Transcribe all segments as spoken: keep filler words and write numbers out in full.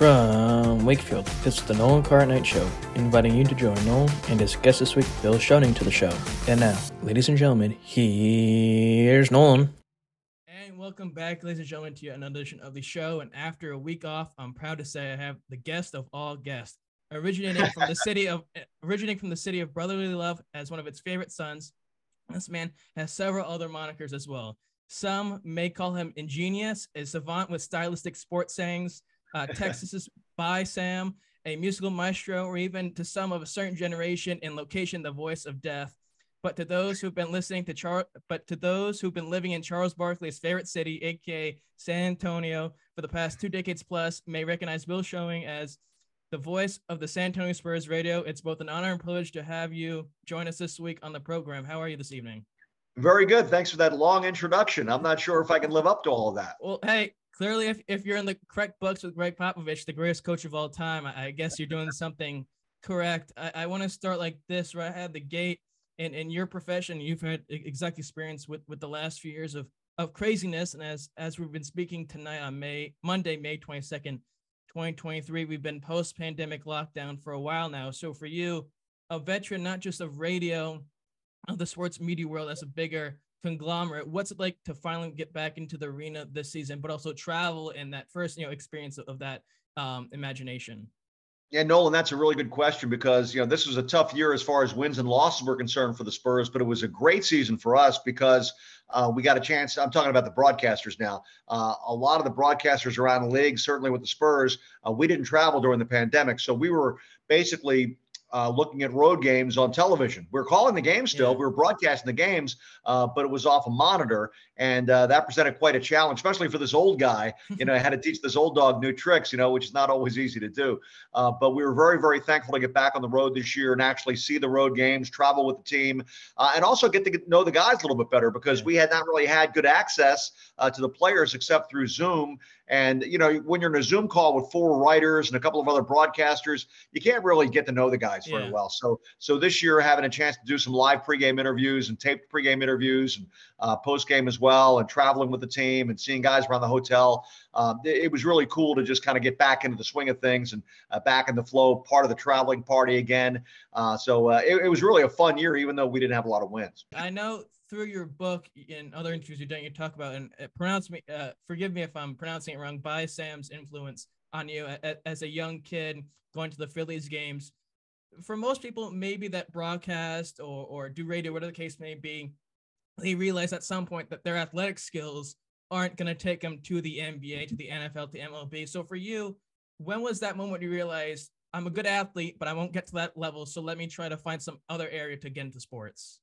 From Wakefield, it's the Nolan Carr at Night Show, inviting you to join Nolan and his guest this week, Bill Schoening, to the show. And now, ladies and gentlemen, here's Nolan. And welcome back, ladies and gentlemen, to another edition of the show. And after a week off, I'm proud to say I have the guest of all guests, originating from the city of originating from the city of brotherly love as one of its favorite sons. This man has several other monikers as well. Some may call him ingenious, a savant with stylistic sports sayings. Uh, Texas's By Saam, a musical maestro, or even to some of a certain generation and location, the voice of death. But to those who've been listening to Char, but to those who've been living in Charles Barkley's favorite city, aka San Antonio, for the past two decades plus, may recognize Bill Schoening as the voice of the San Antonio Spurs radio. It's both an honor and privilege to have you join us this week on the program. How are you this evening? Very good. Thanks for that long introduction. I'm not sure if I can live up to all of that. Well, hey. Clearly, if, if you're in the correct books with Gregg Popovich, the greatest coach of all time, I, I guess you're doing something correct. I, I want to start like this, right at the gate. And in your profession, you've had exact experience with, with the last few years of, of craziness. And as as we've been speaking tonight on May Monday, May twenty-second, twenty twenty-three, we've been post-pandemic lockdown for a while now. So for you, a veteran, not just of radio, of the sports media world, that's a bigger conglomerate, what's it like to finally get back into the arena this season, but also travel and that first, you know, experience of that um, imagination? Yeah, Nolan, that's a really good question because, you know, this was a tough year as far as wins and losses were concerned for the Spurs, but it was a great season for us because uh, we got a chance. I'm talking about the broadcasters now. Uh, a lot of the broadcasters around the league, certainly with the Spurs, uh, we didn't travel during the pandemic. So we were basically Uh, looking at road games on television. We were calling the games still. Yeah. We were broadcasting the games, uh, but it was off a monitor. And uh, that presented quite a challenge, especially for this old guy. You know, I had to teach this old dog new tricks, you know, which is not always easy to do. Uh, but we were very, very thankful to get back on the road this year and actually see the road games, travel with the team, uh, and also get to get, know the guys a little bit better because we had not really had good access uh, to the players except through Zoom. And, you know, when you're in a Zoom call with four writers and a couple of other broadcasters, you can't really get to know the guys very yeah. well. So so this year, having a chance to do some live pregame interviews and taped pregame interviews and uh, postgame as well, and traveling with the team and seeing guys around the hotel, um, it, it was really cool to just kind of get back into the swing of things and uh, back in the flow, part of the traveling party again. Uh, so uh, it, it was really a fun year, even though we didn't have a lot of wins. I know. Through your book and other interviews you've done, you talk about and pronounce me. Uh, forgive me if I'm pronouncing it wrong. By Saam's influence on you as, as a young kid going to the Phillies games. For most people, maybe that broadcast or or do radio, whatever the case may be, they realize at some point that their athletic skills aren't going to take them to the N B A, to the N F L, to M L B. So for you, when was that moment you realized I'm a good athlete, but I won't get to that level? So let me try to find some other area to get into sports.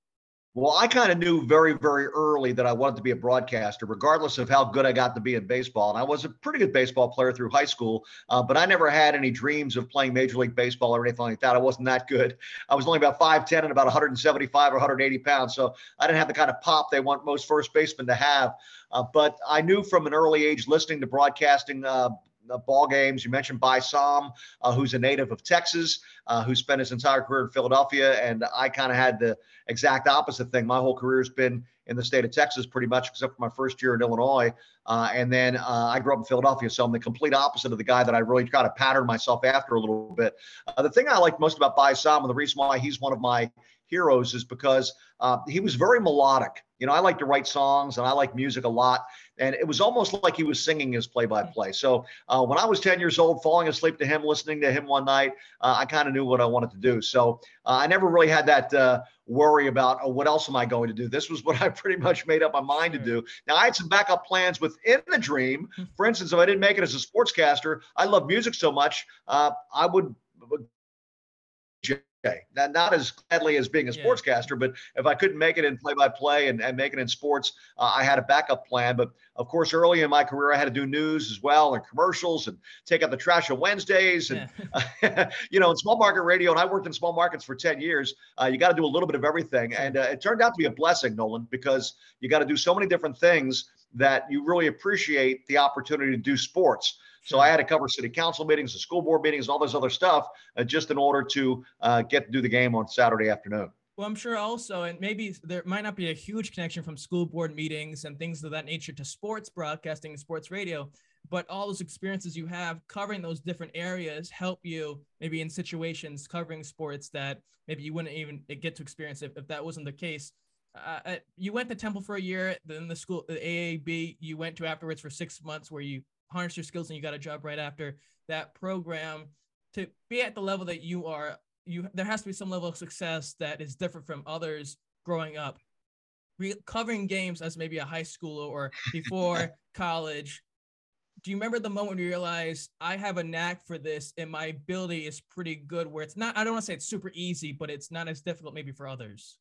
Well, I kind of knew very, very early that I wanted to be a broadcaster, regardless of how good I got to be in baseball. And I was a pretty good baseball player through high school, uh, but I never had any dreams of playing Major League Baseball or anything like that. I wasn't that good. I was only about five ten and about one seventy-five or one eighty pounds. So I didn't have the kind of pop they want most first basemen to have. Uh, but I knew from an early age, listening to broadcasting uh ball games. You mentioned By Saam, uh, who's a native of Texas, uh, who spent his entire career in Philadelphia. And I kind of had the exact opposite thing. My whole career has been in the state of Texas pretty much, except for my first year in Illinois. Uh, and then uh, I grew up in Philadelphia. So I'm the complete opposite of the guy that I really try to pattern myself after a little bit. Uh, the thing I like most about By Saam, and the reason why he's one of my heroes, is because uh, he was very melodic. You know, I like to write songs and I like music a lot. And it was almost like he was singing his play-by-play. So uh, when I was ten years old, falling asleep to him, listening to him one night, uh, I kind of knew what I wanted to do. So uh, I never really had that uh, worry about, oh, what else am I going to do? This was what I pretty much made up my mind to do. Now, I had some backup plans within the dream. For instance, if I didn't make it as a sportscaster, I love music so much, uh, I would Not, not as gladly as being a yeah. sportscaster, but if I couldn't make it in play-by-play and, and make it in sports, uh, I had a backup plan. But of course, early in my career, I had to do news as well and commercials and take out the trash on Wednesdays. And, yeah. uh, you know, in small market radio, and I worked in small markets for ten years, uh, you got to do a little bit of everything. And uh, it turned out to be a blessing, Nolan, because you got to do so many different things that you really appreciate the opportunity to do sports. So I had to cover city council meetings and school board meetings, and all this other stuff, uh, just in order to uh, get to do the game on Saturday afternoon. Well, I'm sure also, and maybe there might not be a huge connection from school board meetings and things of that nature to sports broadcasting and sports radio, but all those experiences you have covering those different areas help you maybe in situations covering sports that maybe you wouldn't even get to experience if, if that wasn't the case. Uh, you went to Temple for a year, then the school, the A A B, you went to afterwards for six months where you harnessed your skills and you got a job right after that program. To be at the level that you are, you there has to be some level of success that is different from others growing up. Re- covering games as maybe a high schooler or before college, do you remember the moment when you realized I have a knack for this and my ability is pretty good where it's not, I don't want to say it's super easy, but it's not as difficult maybe for others?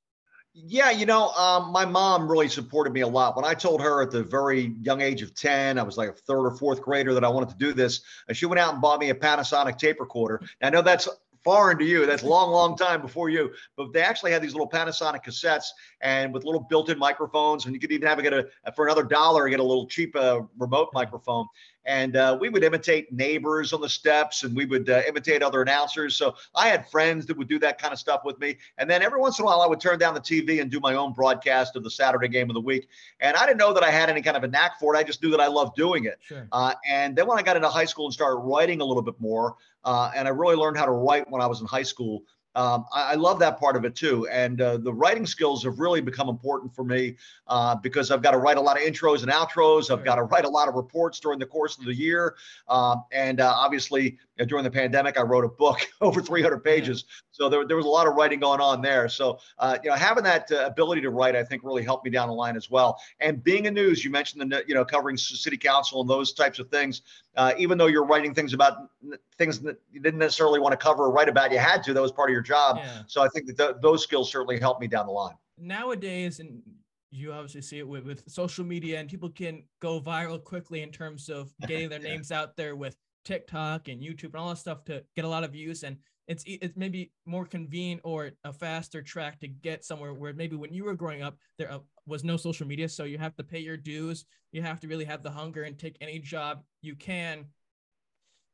Yeah, you know, um, my mom really supported me a lot. When I told her at the very young age of ten, I was like a third or fourth grader, that I wanted to do this, and she went out and bought me a Panasonic tape recorder. Now, I know that's foreign to you. That's a long, long time before you. But they actually had these little Panasonic cassettes and with little built-in microphones, and you could even have it get a, for another dollar, get a little cheap uh, remote microphone. And uh, we would imitate neighbors on the steps, and we would uh, imitate other announcers. So I had friends that would do that kind of stuff with me. And then every once in a while, I would turn down the T V and do my own broadcast of the Saturday game of the week. And I didn't know that I had any kind of a knack for it. I just knew that I loved doing it. Sure. Uh, and then when I got into high school and started writing a little bit more, uh, and I really learned how to write when I was in high school, Um, I, I love that part of it too. And uh, the writing skills have really become important for me uh, because I've got to write a lot of intros and outros. I've got to write a lot of reports during the course of the year. Uh, and uh, obviously uh, during the pandemic, I wrote a book over three hundred pages. So there, there was a lot of writing going on there. So, uh, you know, having that uh, ability to write, I think really helped me down the line as well. And being in news, you mentioned the, you know, covering city council and those types of things. Uh, even though you're writing things about things that you didn't necessarily want to cover or write about, you had to, that was part of your job. Yeah. So I think that th- those skills certainly helped me down the line. Nowadays, and you obviously see it with, with social media, and people can go viral quickly in terms of getting their yeah. names out there with TikTok and YouTube and all that stuff to get a lot of views. And it's it's maybe more convenient or a faster track to get somewhere, where maybe when you were growing up, there was no social media. So you have to pay your dues. You have to really have the hunger and take any job you can.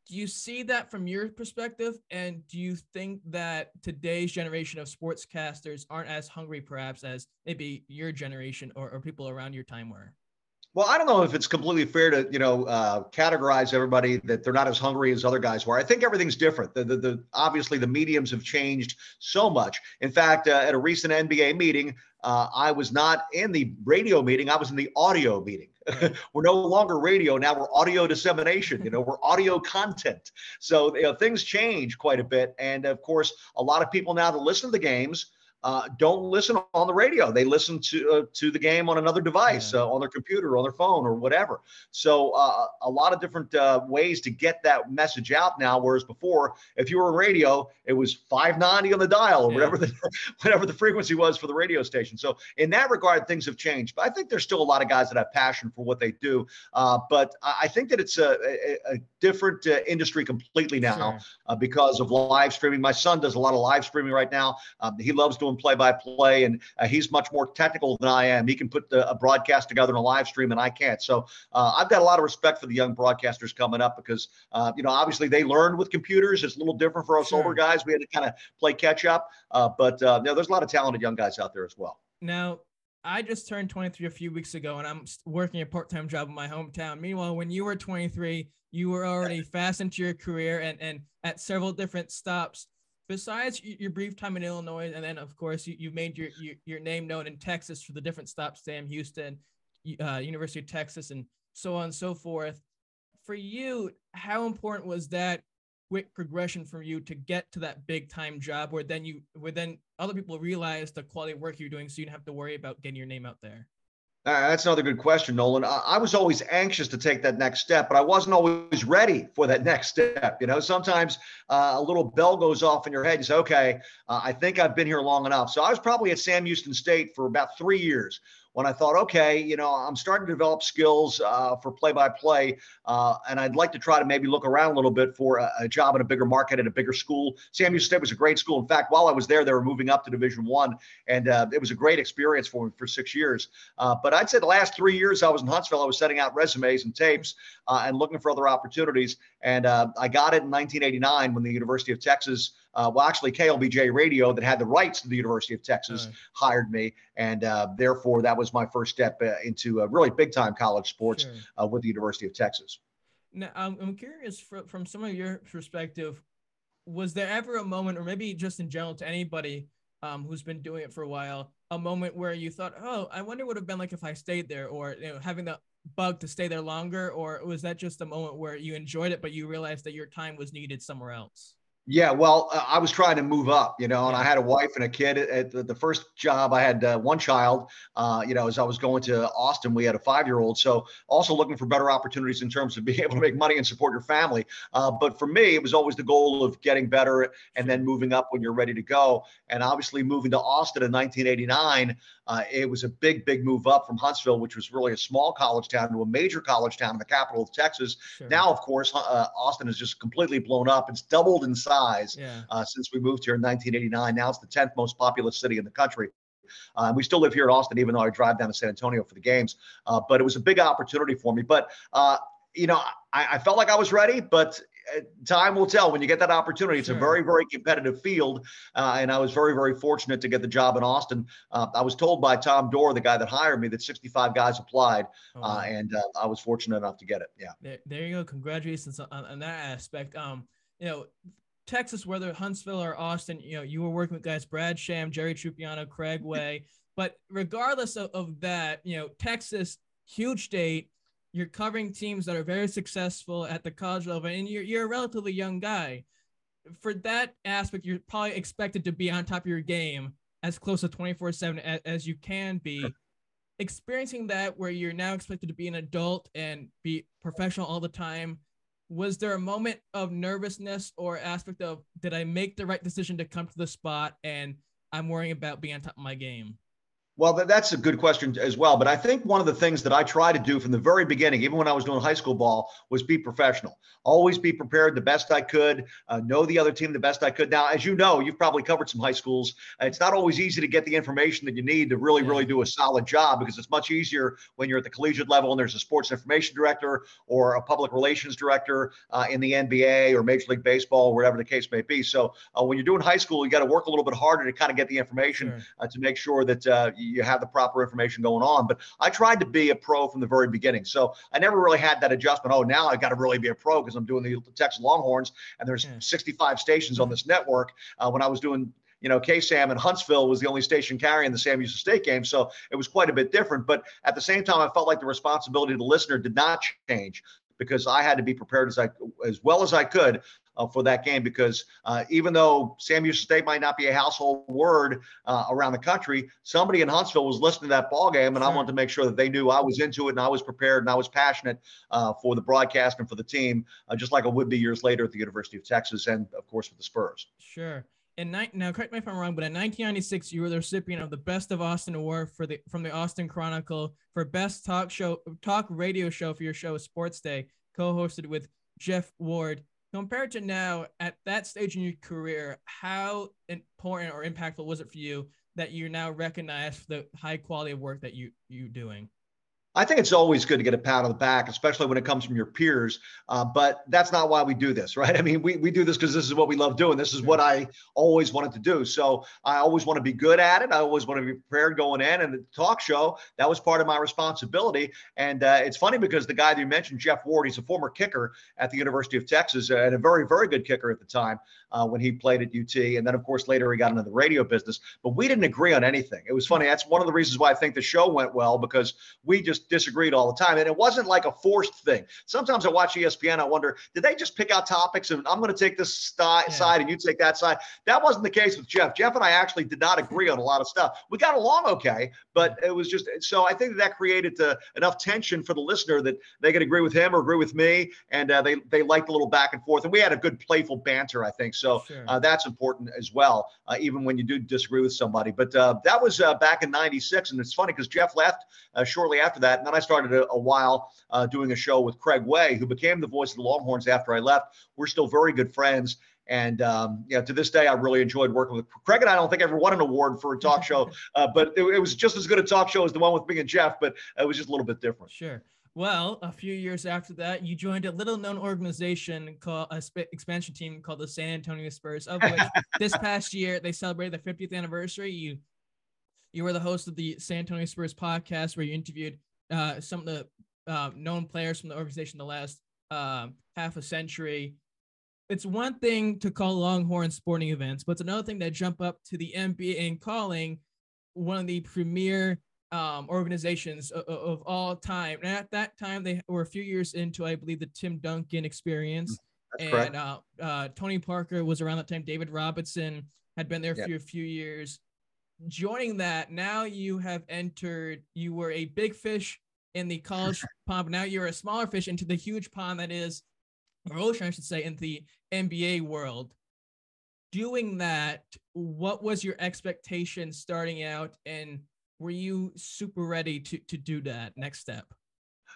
Do you see that from your perspective? And do you think that today's generation of sportscasters aren't as hungry perhaps as maybe your generation or, or people around your time were? Well, I don't know if it's completely fair to, you know, uh, categorize everybody that they're not as hungry as other guys were. I think everything's different. The, the, the, obviously, the mediums have changed so much. In fact, uh, at a recent N B A meeting, uh, I was not in the radio meeting. I was in the audio meeting. We're no longer radio. Now we're audio dissemination. You know, we're audio content. So you know, things change quite a bit. And, of course, a lot of people now that listen to the games Uh, don't listen on the radio. They listen to uh, to the game on another device, yeah. uh, on their computer, on their phone, or whatever. So uh, a lot of different uh, ways to get that message out now. Whereas before, if you were on radio, it was five ninety on the dial, or yeah. whatever the whatever the frequency was for the radio station. So in that regard, things have changed. But I think there's still a lot of guys that have passion for what they do. Uh, but I think that it's a, a, a different uh, industry completely now, sure. uh, because of live streaming. My son does a lot of live streaming right now. Um, he loves doing play-by-play, and uh, he's much more technical than I am. He can put the, a broadcast together in a live stream, and I can't. So uh, I've got a lot of respect for the young broadcasters coming up because, uh, you know, obviously they learned with computers. It's a little different for us sure. older guys. We had to kind of play catch-up. Uh, but, uh, you know, there's a lot of talented young guys out there as well. Now, I just turned twenty-three a few weeks ago, and I'm working a part-time job in my hometown. Meanwhile, when you were twenty-three, you were already fast into your career and, and at several different stops. Besides your brief time in Illinois, and then, of course, you, you made your, your your name known in Texas for the different stops, Sam Houston, uh, University of Texas, and so on and so forth. For you, how important was that quick progression for you to get to that big-time job where then you where then other people realize the quality of work you're doing so you don't have to worry about getting your name out there? Uh, that's another good question, Nolan. I, I was always anxious to take that next step, but I wasn't always ready for that next step. You know, sometimes uh, a little bell goes off in your head. You say, okay, uh, I think I've been here long enough. So I was probably at Sam Houston State for about three years when I thought, okay, you know, I'm starting to develop skills uh, for play-by-play, uh, and I'd like to try to maybe look around a little bit for a, a job in a bigger market at a bigger school. Sam Houston State was a great school. In fact, while I was there, they were moving up to Division One, and uh, it was a great experience for me for six years. Uh, but I'd say the last three years I was in Huntsville, I was setting out resumes and tapes uh, and looking for other opportunities. And uh, I got it in nineteen eighty-nine when the University of Texas, uh, well, actually K L B J Radio that had the rights to the University of Texas right. hired me. And uh, therefore, that was my first step uh, into uh, really big time college sports sure. uh, with the University of Texas. Now, I'm curious for, from some of your perspective, was there ever a moment, or maybe just in general to anybody um, who's been doing it for a while, a moment where you thought, oh, I wonder what it would have been like if I stayed there, or you know, having the bug to stay there longer? Or was that just a moment where you enjoyed it, but you realized that your time was needed somewhere else? Yeah, well, uh, I was trying to move up, you know, and I had a wife and a kid. At the, the first job, I had uh, one child, uh, you know, as I was going to Austin, we had a five-year-old. So also looking for better opportunities in terms of being able to make money and support your family. Uh, but for me, it was always the goal of getting better and then moving up when you're ready to go. And obviously moving to Austin in nineteen eighty-nine, uh, it was a big, big move up from Huntsville, which was really a small college town, to a major college town in the capital of Texas. Sure. Now, of course, uh, Austin has just completely blown up. It's doubled in size. Size, yeah. uh, since we moved here in nineteen eighty-nine. Now it's the tenth most populous city in the country. Uh, we still live here in Austin, even though I drive down to San Antonio for the games. Uh, but it was a big opportunity for me. But, uh, you know, I, I felt like I was ready, but time will tell when you get that opportunity. It's sure. a very, very competitive field. Uh, and I was very, very fortunate to get the job in Austin. Uh, I was told by Tom Dorr, the guy that hired me, that sixty-five guys applied. Oh, wow. uh, and uh, I was fortunate enough to get it. Yeah. There, there you go. Congratulations on, on that aspect. Um, you know, Texas, whether Huntsville or Austin, you know, you were working with guys, Brad Sham, Jerry Trupiano, Craig Way. But regardless of, of that, you know, Texas, huge state, you're covering teams that are very successful at the college level, and you're, you're a relatively young guy. For that aspect, you're probably expected to be on top of your game as close to twenty-four seven as, as you can be. Experiencing that where you're now expected to be an adult and be professional all the time, was there a moment of nervousness or aspect of, did I make the right decision to come to the spot and I'm worrying about being on top of my game? Well, that's a good question as well. But I think one of the things that I try to do from the very beginning, even when I was doing high school ball, was be professional. Always be prepared the best I could, uh, know the other team the best I could. Now, as you know, you've probably covered some high schools. It's not always easy to get the information that you need to really, yeah. really do a solid job, because it's much easier when you're at the collegiate level and there's a sports information director or a public relations director uh, in the N B A or Major League Baseball, or whatever the case may be. So uh, when you're doing high school, you got to work a little bit harder to kind of get the information sure. uh, to make sure that uh, you have the proper information going on. But I tried to be a pro from the very beginning. So I never really had that adjustment. Oh, now I got to really be a pro because I'm doing the Texas Longhorns and there's yeah. sixty-five stations on this network. Uh, when I was doing, you know, K S A M in Huntsville was the only station carrying the Sam Houston State game. So it was quite a bit different. But at the same time, I felt like the responsibility to the listener did not change, because I had to be prepared as I as well as I could Uh, for that game, because uh, even though Sam Houston State might not be a household word uh, around the country, somebody in Huntsville was listening to that ball game, and sure. I wanted to make sure that they knew I was into it and I was prepared and I was passionate uh, for the broadcast and for the team, uh, just like I would be years later at the University of Texas and, of course, with the Spurs. Sure. And ni- now, correct me if I'm wrong, but in nineteen ninety-six, you were the recipient of the Best of Austin Award for the from the Austin Chronicle for Best Talk Show Talk Radio Show for your show Sports Day, co-hosted with Jeff Ward. Compared to now, at that stage in your career, how important or impactful was it for you that you're now recognized for the high quality of work that you, you're doing? I think it's always good to get a pat on the back, especially when it comes from your peers. Uh, but that's not why we do this, right? I mean, we, we do this because this is what we love doing. This is what I always wanted to do. So I always want to be good at it. I always want to be prepared going in. And the talk show, that was part of my responsibility. And uh, it's funny because the guy that you mentioned, Jeff Ward, he's a former kicker at the University of Texas and a very, very good kicker at the time uh, when he played at U T. And then, of course, later he got into the radio business. But we didn't agree on anything. It was funny. That's one of the reasons why I think the show went well, because we just disagreed all the time. And it wasn't like a forced thing. Sometimes I watch E S P N, I wonder, did they just pick out topics and I'm going to take this sti- yeah. side and you take that side? That wasn't the case with Jeff. Jeff and I actually did not agree on a lot of stuff. We got along okay, but it was just, so I think that, that created uh, enough tension for the listener that they could agree with him or agree with me. And uh, they, they liked a little back and forth. And we had a good playful banter, I think. So sure. uh, that's important as well, uh, even when you do disagree with somebody. But uh, that was uh, back in ninety-six. And it's funny because Jeff left uh, shortly after that. And then I started a, a while uh, doing a show with Craig Way, who became the voice of the Longhorns after I left. We're still very good friends. And um, you know, to this day, I really enjoyed working with Craig. And I don't think I ever won an award for a talk show, uh, but it, it was just as good a talk show as the one with me and Jeff, but it was just a little bit different. Sure. Well, a few years after that, you joined a little-known organization called a sp- expansion team called the San Antonio Spurs, of which this past year, they celebrated the fiftieth anniversary. You, you were the host of the San Antonio Spurs podcast, where you interviewed Uh, some of the uh, known players from the organization the last uh, half a century. It's one thing to call Longhorn sporting events, but it's another thing to jump up to the N B A and calling one of the premier um, organizations of, of all time. And at that time, they were a few years into, I believe, the Tim Duncan experience. That's and uh, uh, Tony Parker was around that time. David Robinson had been there for yeah. a few years. Joining that, now you have entered, you were a big fish in the college pond, but now you're a smaller fish into the huge pond that is, or ocean, I should say, in the N B A world. Doing that, what was your expectation starting out, and were you super ready to to do that next step?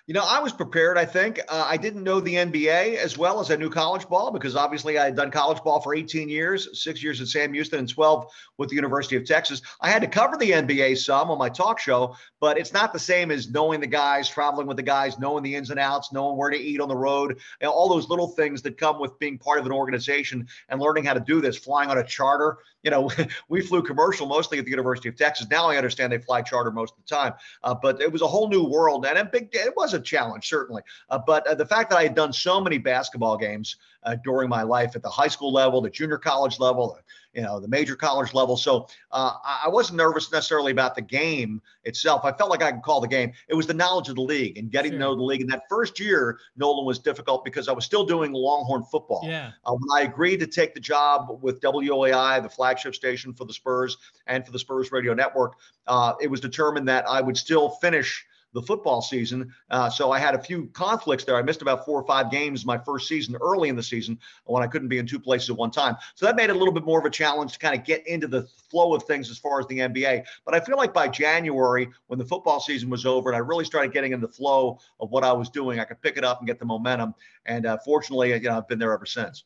You know, I was prepared, I think. Uh, I didn't know the N B A as well as I knew college ball, because obviously I had done college ball for eighteen years, six years at Sam Houston and twelve with the University of Texas. I had to cover the N B A some on my talk show, but it's not the same as knowing the guys, traveling with the guys, knowing the ins and outs, knowing where to eat on the road, and all those little things that come with being part of an organization and learning how to do this, flying on a charter. You know, we flew commercial mostly at the University of Texas. Now I understand they fly charter most of the time, uh, but it was a whole new world, and a big, it was a challenge, certainly. Uh, but uh, the fact that I had done so many basketball games uh, during my life at the high school level, the junior college level, you know, the major college level. So uh, I wasn't nervous necessarily about the game itself. I felt like I could call the game. It was the knowledge of the league and getting sure. to know the league. And that first year, Nolan, was difficult because I was still doing Longhorn football. Yeah. Uh, when I agreed to take the job with W O A I, the flagship station for the Spurs and for the Spurs radio network, uh, it was determined that I would still finish the football season. Uh, so I had a few conflicts there. I missed about four or five games my first season, early in the season, when I couldn't be in two places at one time. So that made it a little bit more of a challenge to kind of get into the flow of things as far as the N B A. But I feel like by January, when the football season was over and I really started getting into the flow of what I was doing, I could pick it up and get the momentum. And uh, fortunately, you know, I've been there ever since.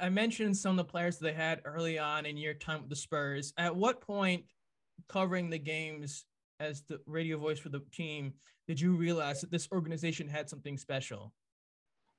I mentioned some of the players that they had early on in your time with the Spurs. At what point covering the games as the radio voice for the team, did you realize that this organization had something special?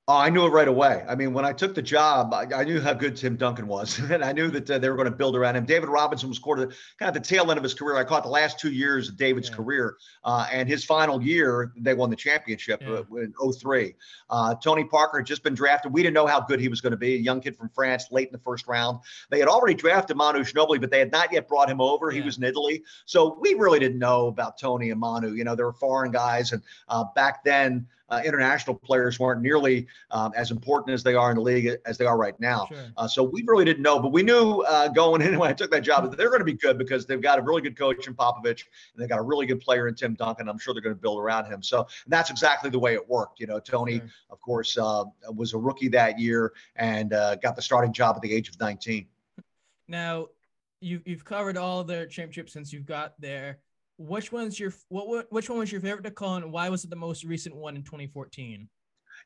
Oh, I knew it right away. I mean, when I took the job, I, I knew how good Tim Duncan was, and I knew that uh, they were going to build around him. David Robinson was quarter, kind of the tail end of his career. I caught the last two years of David's yeah. career, uh, and his final year, they won the championship yeah. uh, in oh three. Uh, Tony Parker had just been drafted. We didn't know how good he was going to be, a young kid from France, late in the first round. They had already drafted Manu Ginobili, but they had not yet brought him over. Yeah. He was in Italy. So we really didn't know about Tony and Manu. You know, they were foreign guys, and uh, back then, Uh, international players weren't nearly um, as important as they are in the league as they are right now. Sure. Uh, so we really didn't know, but we knew uh, going in when I took that job that they're going to be good because they've got a really good coach in Popovich, and they've got a really good player in Tim Duncan. I'm sure they're going to build around him. So that's exactly the way it worked. You know, Tony, sure. of course, uh, was a rookie that year and uh, got the starting job at the age of nineteen. Now, you, you've covered all their championships since you've got there. Which one's your what? Which one was your favorite to call, and why was it the most recent one in twenty fourteen?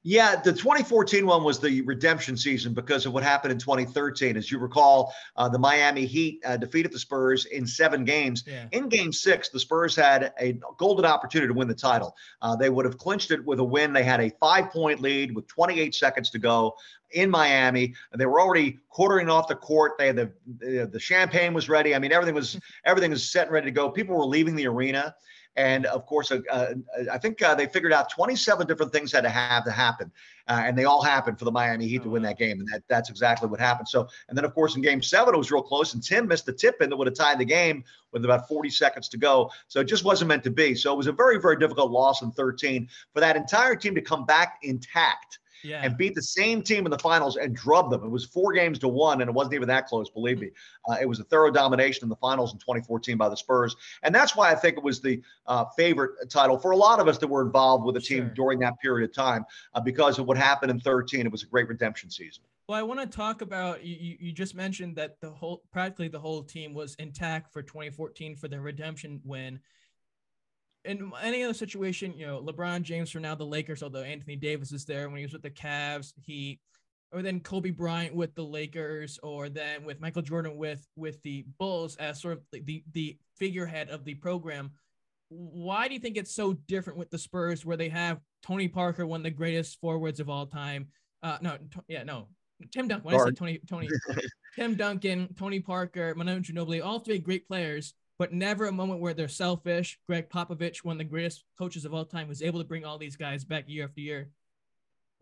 Yeah, the twenty fourteen one was the redemption season because of what happened in twenty thirteen. As you recall, uh, the Miami Heat uh, defeated the Spurs in seven games. Yeah. In game six, the Spurs had a golden opportunity to win the title. Uh, they would have clinched it with a win. They had a five-point lead with twenty-eight seconds to go in Miami. They were already quartering off the court. They had the the champagne was ready. I mean, everything was everything was set and ready to go. People were leaving the arena. And of course, uh, uh, I think uh, they figured out twenty-seven different things had to have to happen. Uh, and they all happened for the Miami Heat to win that game. And that, that's exactly what happened. So, and then of course in game seven, it was real close and Tim missed the tip in that would have tied the game with about forty seconds to go. So it just wasn't meant to be. So it was a very, very difficult loss in thirteen for that entire team to come back intact. Yeah. And beat the same team in the finals and drub them. It was four games to one, and it wasn't even that close, believe me. Uh, it was a thorough domination in the finals in twenty fourteen by the Spurs. And that's why I think it was the uh, favorite title for a lot of us that were involved with the team sure. during that period of time uh, because of what happened in thirteen. It was a great redemption season. Well, I want to talk about, you, you just mentioned that the whole, practically the whole team was intact for twenty fourteen for the redemption win. In any other situation, you know, LeBron James for now the Lakers, although Anthony Davis is there when he was with the Cavs, he, or then Kobe Bryant with the Lakers, or then with Michael Jordan with with the Bulls as sort of the the figurehead of the program. Why do you think it's so different with the Spurs, where they have Tony Parker, one of the greatest forwards of all time? Uh, no, t- yeah, no, Tim Duncan. When Sorry. I said Tony, Tony, Tim Duncan, Tony Parker, Manu Ginobili, all three great players. But never a moment where they're selfish. Gregg Popovich, one of the greatest coaches of all time, was able to bring all these guys back year after year.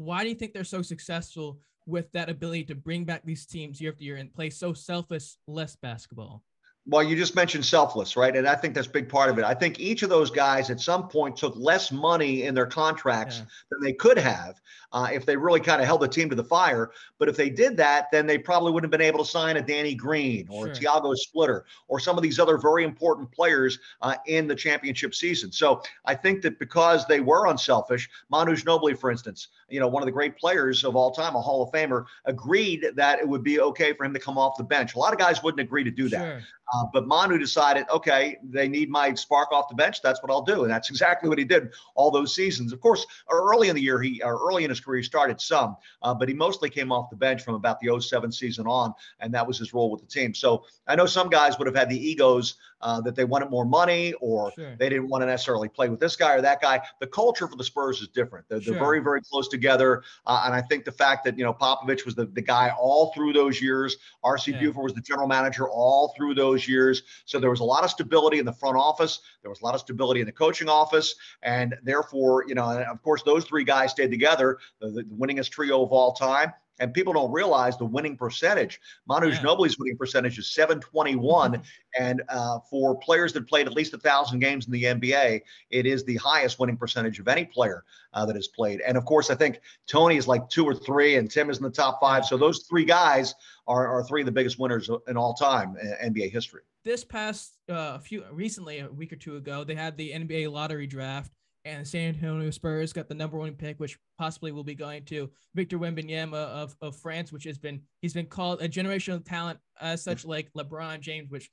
Why do you think they're so successful with that ability to bring back these teams year after year and play so selfless, less basketball? Well, you just mentioned selfless, right? And I think that's a big part of it. I think each of those guys at some point took less money in their contracts yeah. than they could have uh, if they really kind of held the team to the fire. But if they did that, then they probably wouldn't have been able to sign a Danny Green or sure. a Tiago Splitter or some of these other very important players uh, in the championship season. So I think that because they were unselfish, Manu Ginobili, for instance, you know, one of the great players of all time, a Hall of Famer, agreed that it would be okay for him to come off the bench. A lot of guys wouldn't agree to do that. Sure. Uh, but Manu decided, okay, they need my spark off the bench. That's what I'll do. And that's exactly what he did all those seasons. Of course, early in the year, he or early in his career, he started some, uh, but he mostly came off the bench from about the oh seven season on. And that was his role with the team. So I know some guys would have had the egos uh, that they wanted more money or sure. they didn't want to necessarily play with this guy or that guy. The culture for the Spurs is different. They're, sure. they're very, very close together. Uh, and I think the fact that, you know, Popovich was the, the guy all through those years. R C yeah. Buford was the general manager all through those years. So there was a lot of stability in the front office. There was a lot of stability in the coaching office. And therefore, you know, and of course, those three guys stayed together, the, the winningest trio of all time. And people don't realize the winning percentage. Manu yeah. Ginobili's winning percentage is seven twenty-one. Mm-hmm. And uh, for players that played at least one thousand games in the N B A, it is the highest winning percentage of any player uh, that has played. And, of course, I think Tony is like two or three, and Tim is in the top five. So those three guys are, are three of the biggest winners in all time in N B A history. This past uh, few recently, a week or two ago, they had the N B A lottery draft. And San Antonio Spurs got the number one pick, which possibly will be going to Victor Wembanyama of, of France, which has been he's been called a generational talent as such, like LeBron James, which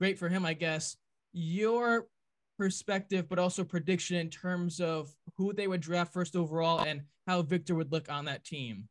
great for him, I guess. Your perspective, but also prediction in terms of who they would draft first overall and how Victor would look on that team.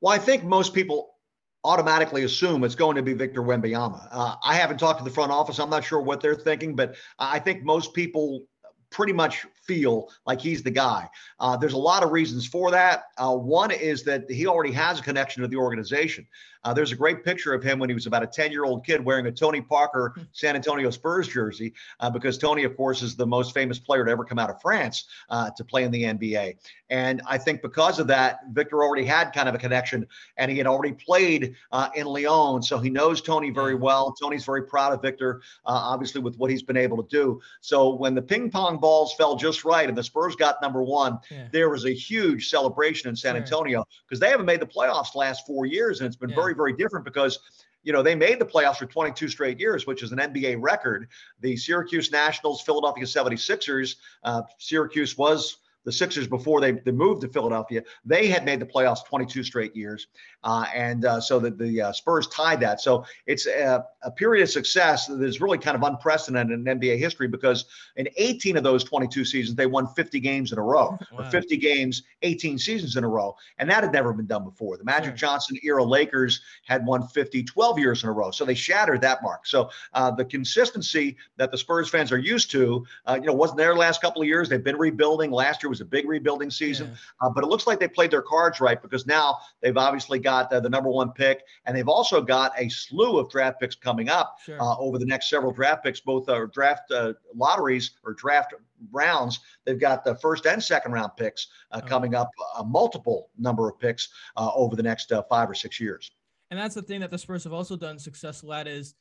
Well, I think most people automatically assume it's going to be Victor Wembanyama. Uh, I haven't talked to the front office. I'm not sure what they're thinking, but I think most people pretty much feel like he's the guy. Uh, there's a lot of reasons for that. Uh, one is that he already has a connection to the organization. Uh, there's a great picture of him when he was about a ten-year-old kid wearing a Tony Parker San Antonio Spurs jersey, uh, because Tony, of course, is the most famous player to ever come out of France uh, to play in the N B A. And I think because of that, Victor already had kind of a connection, and he had already played uh, in Lyon, so he knows Tony very well. Tony's very proud of Victor, uh, obviously, with what he's been able to do. So when the ping-pong balls fell just right and the Spurs got number one, yeah. there was a huge celebration in San Antonio because they haven't made the playoffs the last four years, and it's been yeah. very, very different because, you know, they made the playoffs for twenty-two straight years, which is an N B A record. The Syracuse Nationals, Philadelphia seventy-sixers, uh, Syracuse was the Sixers before they, they moved to Philadelphia. They had made the playoffs twenty-two straight years. Uh, and uh, so the, the uh, Spurs tied that. So it's a, a period of success that is really kind of unprecedented in N B A history because in eighteen of those twenty-two seasons, they won fifty games in a row, wow. or fifty games, eighteen seasons in a row. And that had never been done before. The Magic right. Johnson era Lakers had won fifty, twelve years in a row. So they shattered that mark. So uh, the consistency that the Spurs fans are used to, uh, you know, wasn't there last couple of years. They've been rebuilding. Last year was a big rebuilding season, yeah. uh, but it looks like they played their cards right because now they've obviously got uh, the number one pick, and they've also got a slew of draft picks coming up sure. uh, over the next several draft picks, both uh, draft uh, lotteries or draft rounds. They've got the first and second round picks uh, oh. coming up, a multiple number of picks uh, over the next uh, five or six years. And that's the thing that the Spurs have also done successful at is,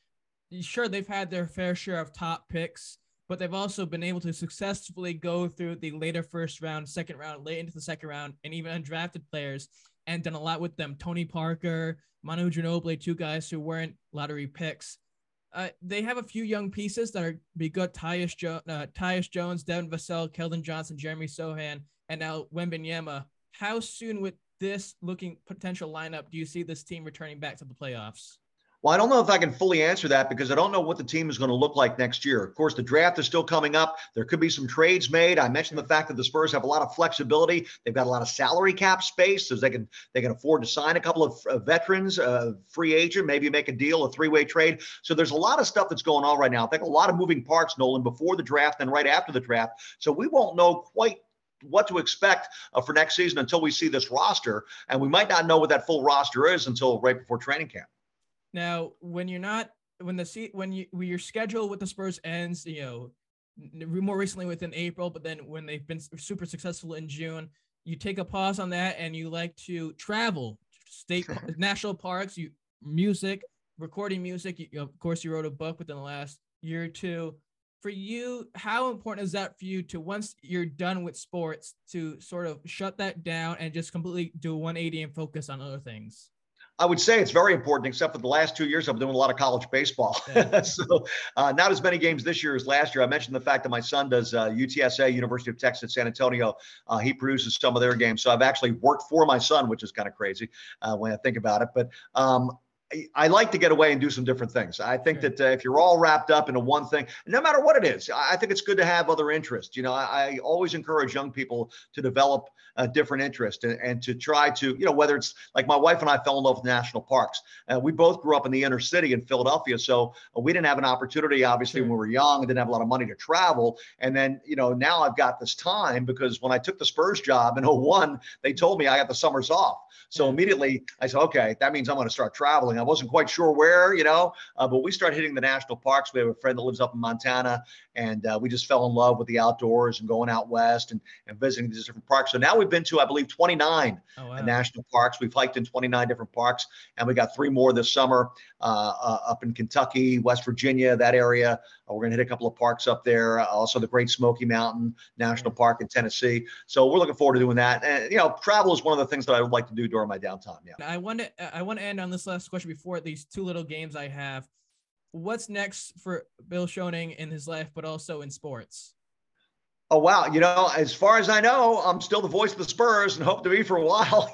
sure, they've had their fair share of top picks, but they've also been able to successfully go through the later first round, second round, late into the second round, and even undrafted players, and done a lot with them. Tony Parker, Manu Ginobili, two guys who weren't lottery picks. Uh, they have a few young pieces that are be good. Tyus, jo- uh, Tyus Jones, Devin Vassell, Keldon Johnson, Jeremy Sohan, and now Wembanyama. How soon with this looking potential lineup do you see this team returning back to the playoffs? Well, I don't know if I can fully answer that because I don't know what the team is going to look like next year. Of course, the draft is still coming up. There could be some trades made. I mentioned the fact that the Spurs have a lot of flexibility. They've got a lot of salary cap space, so they can they can afford to sign a couple of uh, veterans, a uh, free agent, maybe make a deal, a three-way trade. So there's a lot of stuff that's going on right now. I think a lot of moving parts, Nolan, before the draft and right after the draft. So we won't know quite what to expect uh, for next season until we see this roster, and we might not know what that full roster is until right before training camp. Now, when you're not, when the seat, when you, when your schedule with the Spurs ends, you know, more recently within April, but then when they've been super successful in June, you take a pause on that and you like to travel, state, national parks, you music, recording music. You, of course, you wrote a book within the last year or two. For you, how important is that for you to, once you're done with sports, to sort of shut that down and just completely do a one eighty and focus on other things? I would say it's very important, except for the last two years, I've been doing a lot of college baseball. Yeah. so uh, not as many games this year as last year. I mentioned the fact that my son does uh, U T S A, University of Texas, San Antonio. Uh, he produces some of their games. So I've actually worked for my son, which is kind of crazy uh, when I think about it. But um, I like to get away and do some different things. I think that uh, if you're all wrapped up into one thing, no matter what it is, I think it's good to have other interests. You know, I, I always encourage young people to develop uh, different interests and, and to try to, you know, whether it's like my wife and I fell in love with national parks. Uh, we both grew up in the inner city in Philadelphia. So we didn't have an opportunity, obviously, sure. when we were young, didn't have a lot of money to travel. And then, you know, now I've got this time because when I took the Spurs job in oh one, they told me I got the summers off. So immediately I said, okay, that means I'm going to start traveling. I wasn't quite sure where, you know, uh, but we started hitting the national parks. We have a friend that lives up in Montana, and uh, we just fell in love with the outdoors and going out west and, and visiting these different parks. So now we've been to, I believe, twenty-nine oh, wow. national parks. We've hiked in twenty-nine different parks, and we got three more this summer uh, uh, up in Kentucky, West Virginia, that area. Uh, we're going to hit a couple of parks up there. Uh, also the Great Smoky Mountain National Park in Tennessee. So we're looking forward to doing that. And, you know, travel is one of the things that I would like to do during my downtime. Yeah. I want to, I want to end on this last question before these two little games I have. What's next for Bill Schoening in his life, but also in sports? Oh, wow. You know, as far as I know, I'm still the voice of the Spurs and hope to be for a while.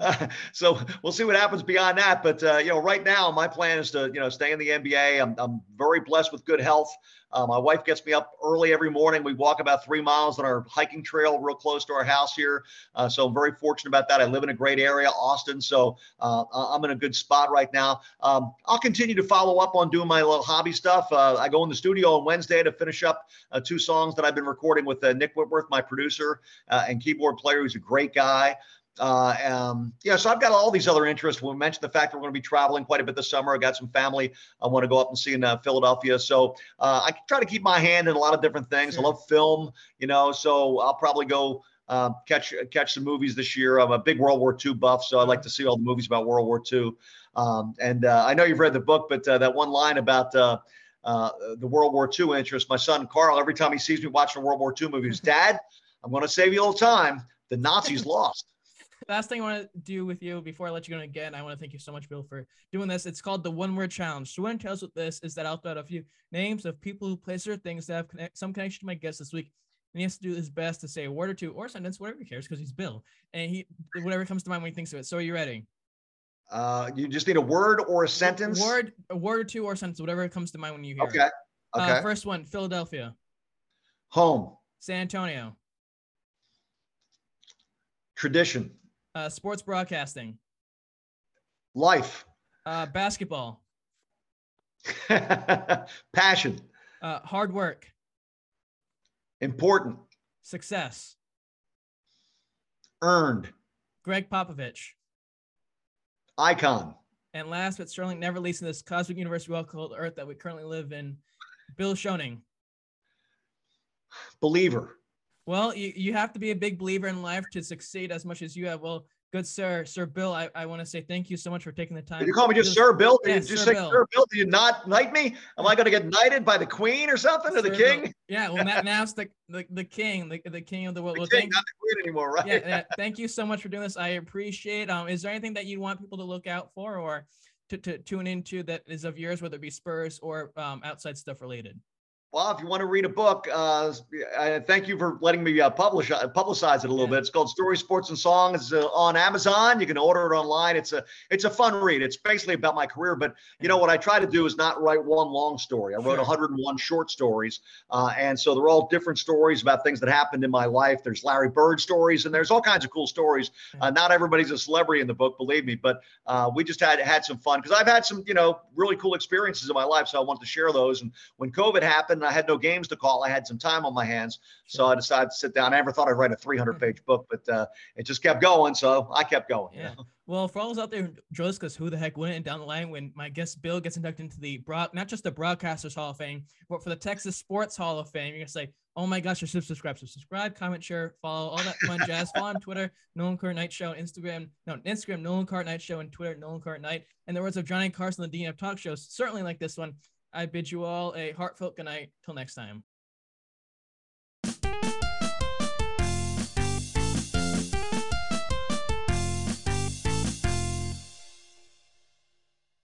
uh, so we'll see what happens beyond that. But, uh, you know, right now my plan is to, you know, stay in the N B A. I'm, I'm very blessed with good health. Uh, my wife gets me up early every morning. We walk about three miles on our hiking trail real close to our house here. Uh, so I'm very fortunate about that. I live in a great area, Austin. So uh, I'm in a good spot right now. Um, I'll continue to follow up on doing my little hobby stuff. Uh, I go in the studio on Wednesday to finish up uh, two songs that I've been recording with uh, Nick Whitworth, my producer uh, and keyboard player, who's a great guy. Uh, um, yeah, so I've got all these other interests. We mentioned the fact that we're going to be traveling quite a bit this summer. I got some family I want to go up and see in uh, Philadelphia. So uh, I try to keep my hand in a lot of different things. Sure. I love film, you know, so I'll probably go uh, catch catch some movies this year. I'm a big World War Two buff, so I like to see all the movies about World War Two. Um, and uh, I know you've read the book, but uh, that one line about uh, uh, the World War Two interest, my son Carl, every time he sees me watching a World War Two movie, he's, Dad, I'm going to save you all time. The Nazis lost. Last thing I want to do with you before I let you go again, I want to thank you so much, Bill, for doing this. It's called the One Word Challenge. So what entails with this is that I'll throw out a few names of people who place their things that have connect- some connection to my guest this week. And he has to do his best to say a word or two or sentence, whatever he cares, because he's Bill. And he whatever comes to mind when he thinks of it. So are you ready? Uh, you just need a word or a sentence? A word, a word or two or sentence, whatever comes to mind when you hear okay. it. Okay. Uh, first one, Philadelphia. Home. San Antonio. Tradition. Uh, sports broadcasting. Life. Uh, basketball. Passion. Uh, hard work. Important. Success. Earned. Gregg Popovich. Icon. And last but certainly never least in this cosmic universe we all called Earth that we currently live in, Bill Schoening. Believer. Well, you, you have to be a big believer in life to succeed as much as you have. Well, good sir, Sir Bill, I, I want to say thank you so much for taking the time. Did you call me just Sir Bill? Did yeah, you just Sir say Bill. Sir Bill? Did you not knight me? Am I going to get knighted by the Queen or something, Sir or the Bill. King? Yeah, well, now it's the, the the King, the, the King of the world. The well, King, thank, not the Queen anymore, right? Yeah, yeah. Thank you so much for doing this. I appreciate it. Um, is there anything that you want people to look out for or to, to tune into that is of yours, whether it be Spurs or um, outside stuff related? Well, if you want to read a book, uh, I thank you for letting me uh, publish uh, publicize it a little yeah. bit. It's called Stories, Sports, and Songs. It's uh, on Amazon. You can order it online. It's a it's a fun read. It's basically about my career. But, you know, what I try to do is not write one long story. I wrote sure. one hundred one short stories. Uh, and so they're all different stories about things that happened in my life. There's Larry Bird stories, and there's all kinds of cool stories. Uh, not everybody's a celebrity in the book, believe me. But uh, we just had, had some fun because I've had some, you know, really cool experiences in my life. So I wanted to share those. And when COVID happened, and I had no games to call. I had some time on my hands, so I decided to sit down. I never thought I'd write a three hundred page book, but uh, it just kept going, so I kept going. Yeah. You know? Well, for all those out there who enjoy this, because who the heck wouldn't? And down the line, when my guest Bill gets inducted into the broad, not just the Broadcasters Hall of Fame, but for the Texas Sports Hall of Fame, you're gonna say, Oh my gosh, subscribe, subscribe, comment, share, follow, all that fun jazz. Follow on Twitter, Nolan Carr Night Show, Instagram, no, Instagram, Nolan Carr Night Show, and Twitter, Nolan Carr Night. In the words of Johnny Carson, the Dean of Talk Shows, certainly like this one, I bid you all a heartfelt good night. Till next time.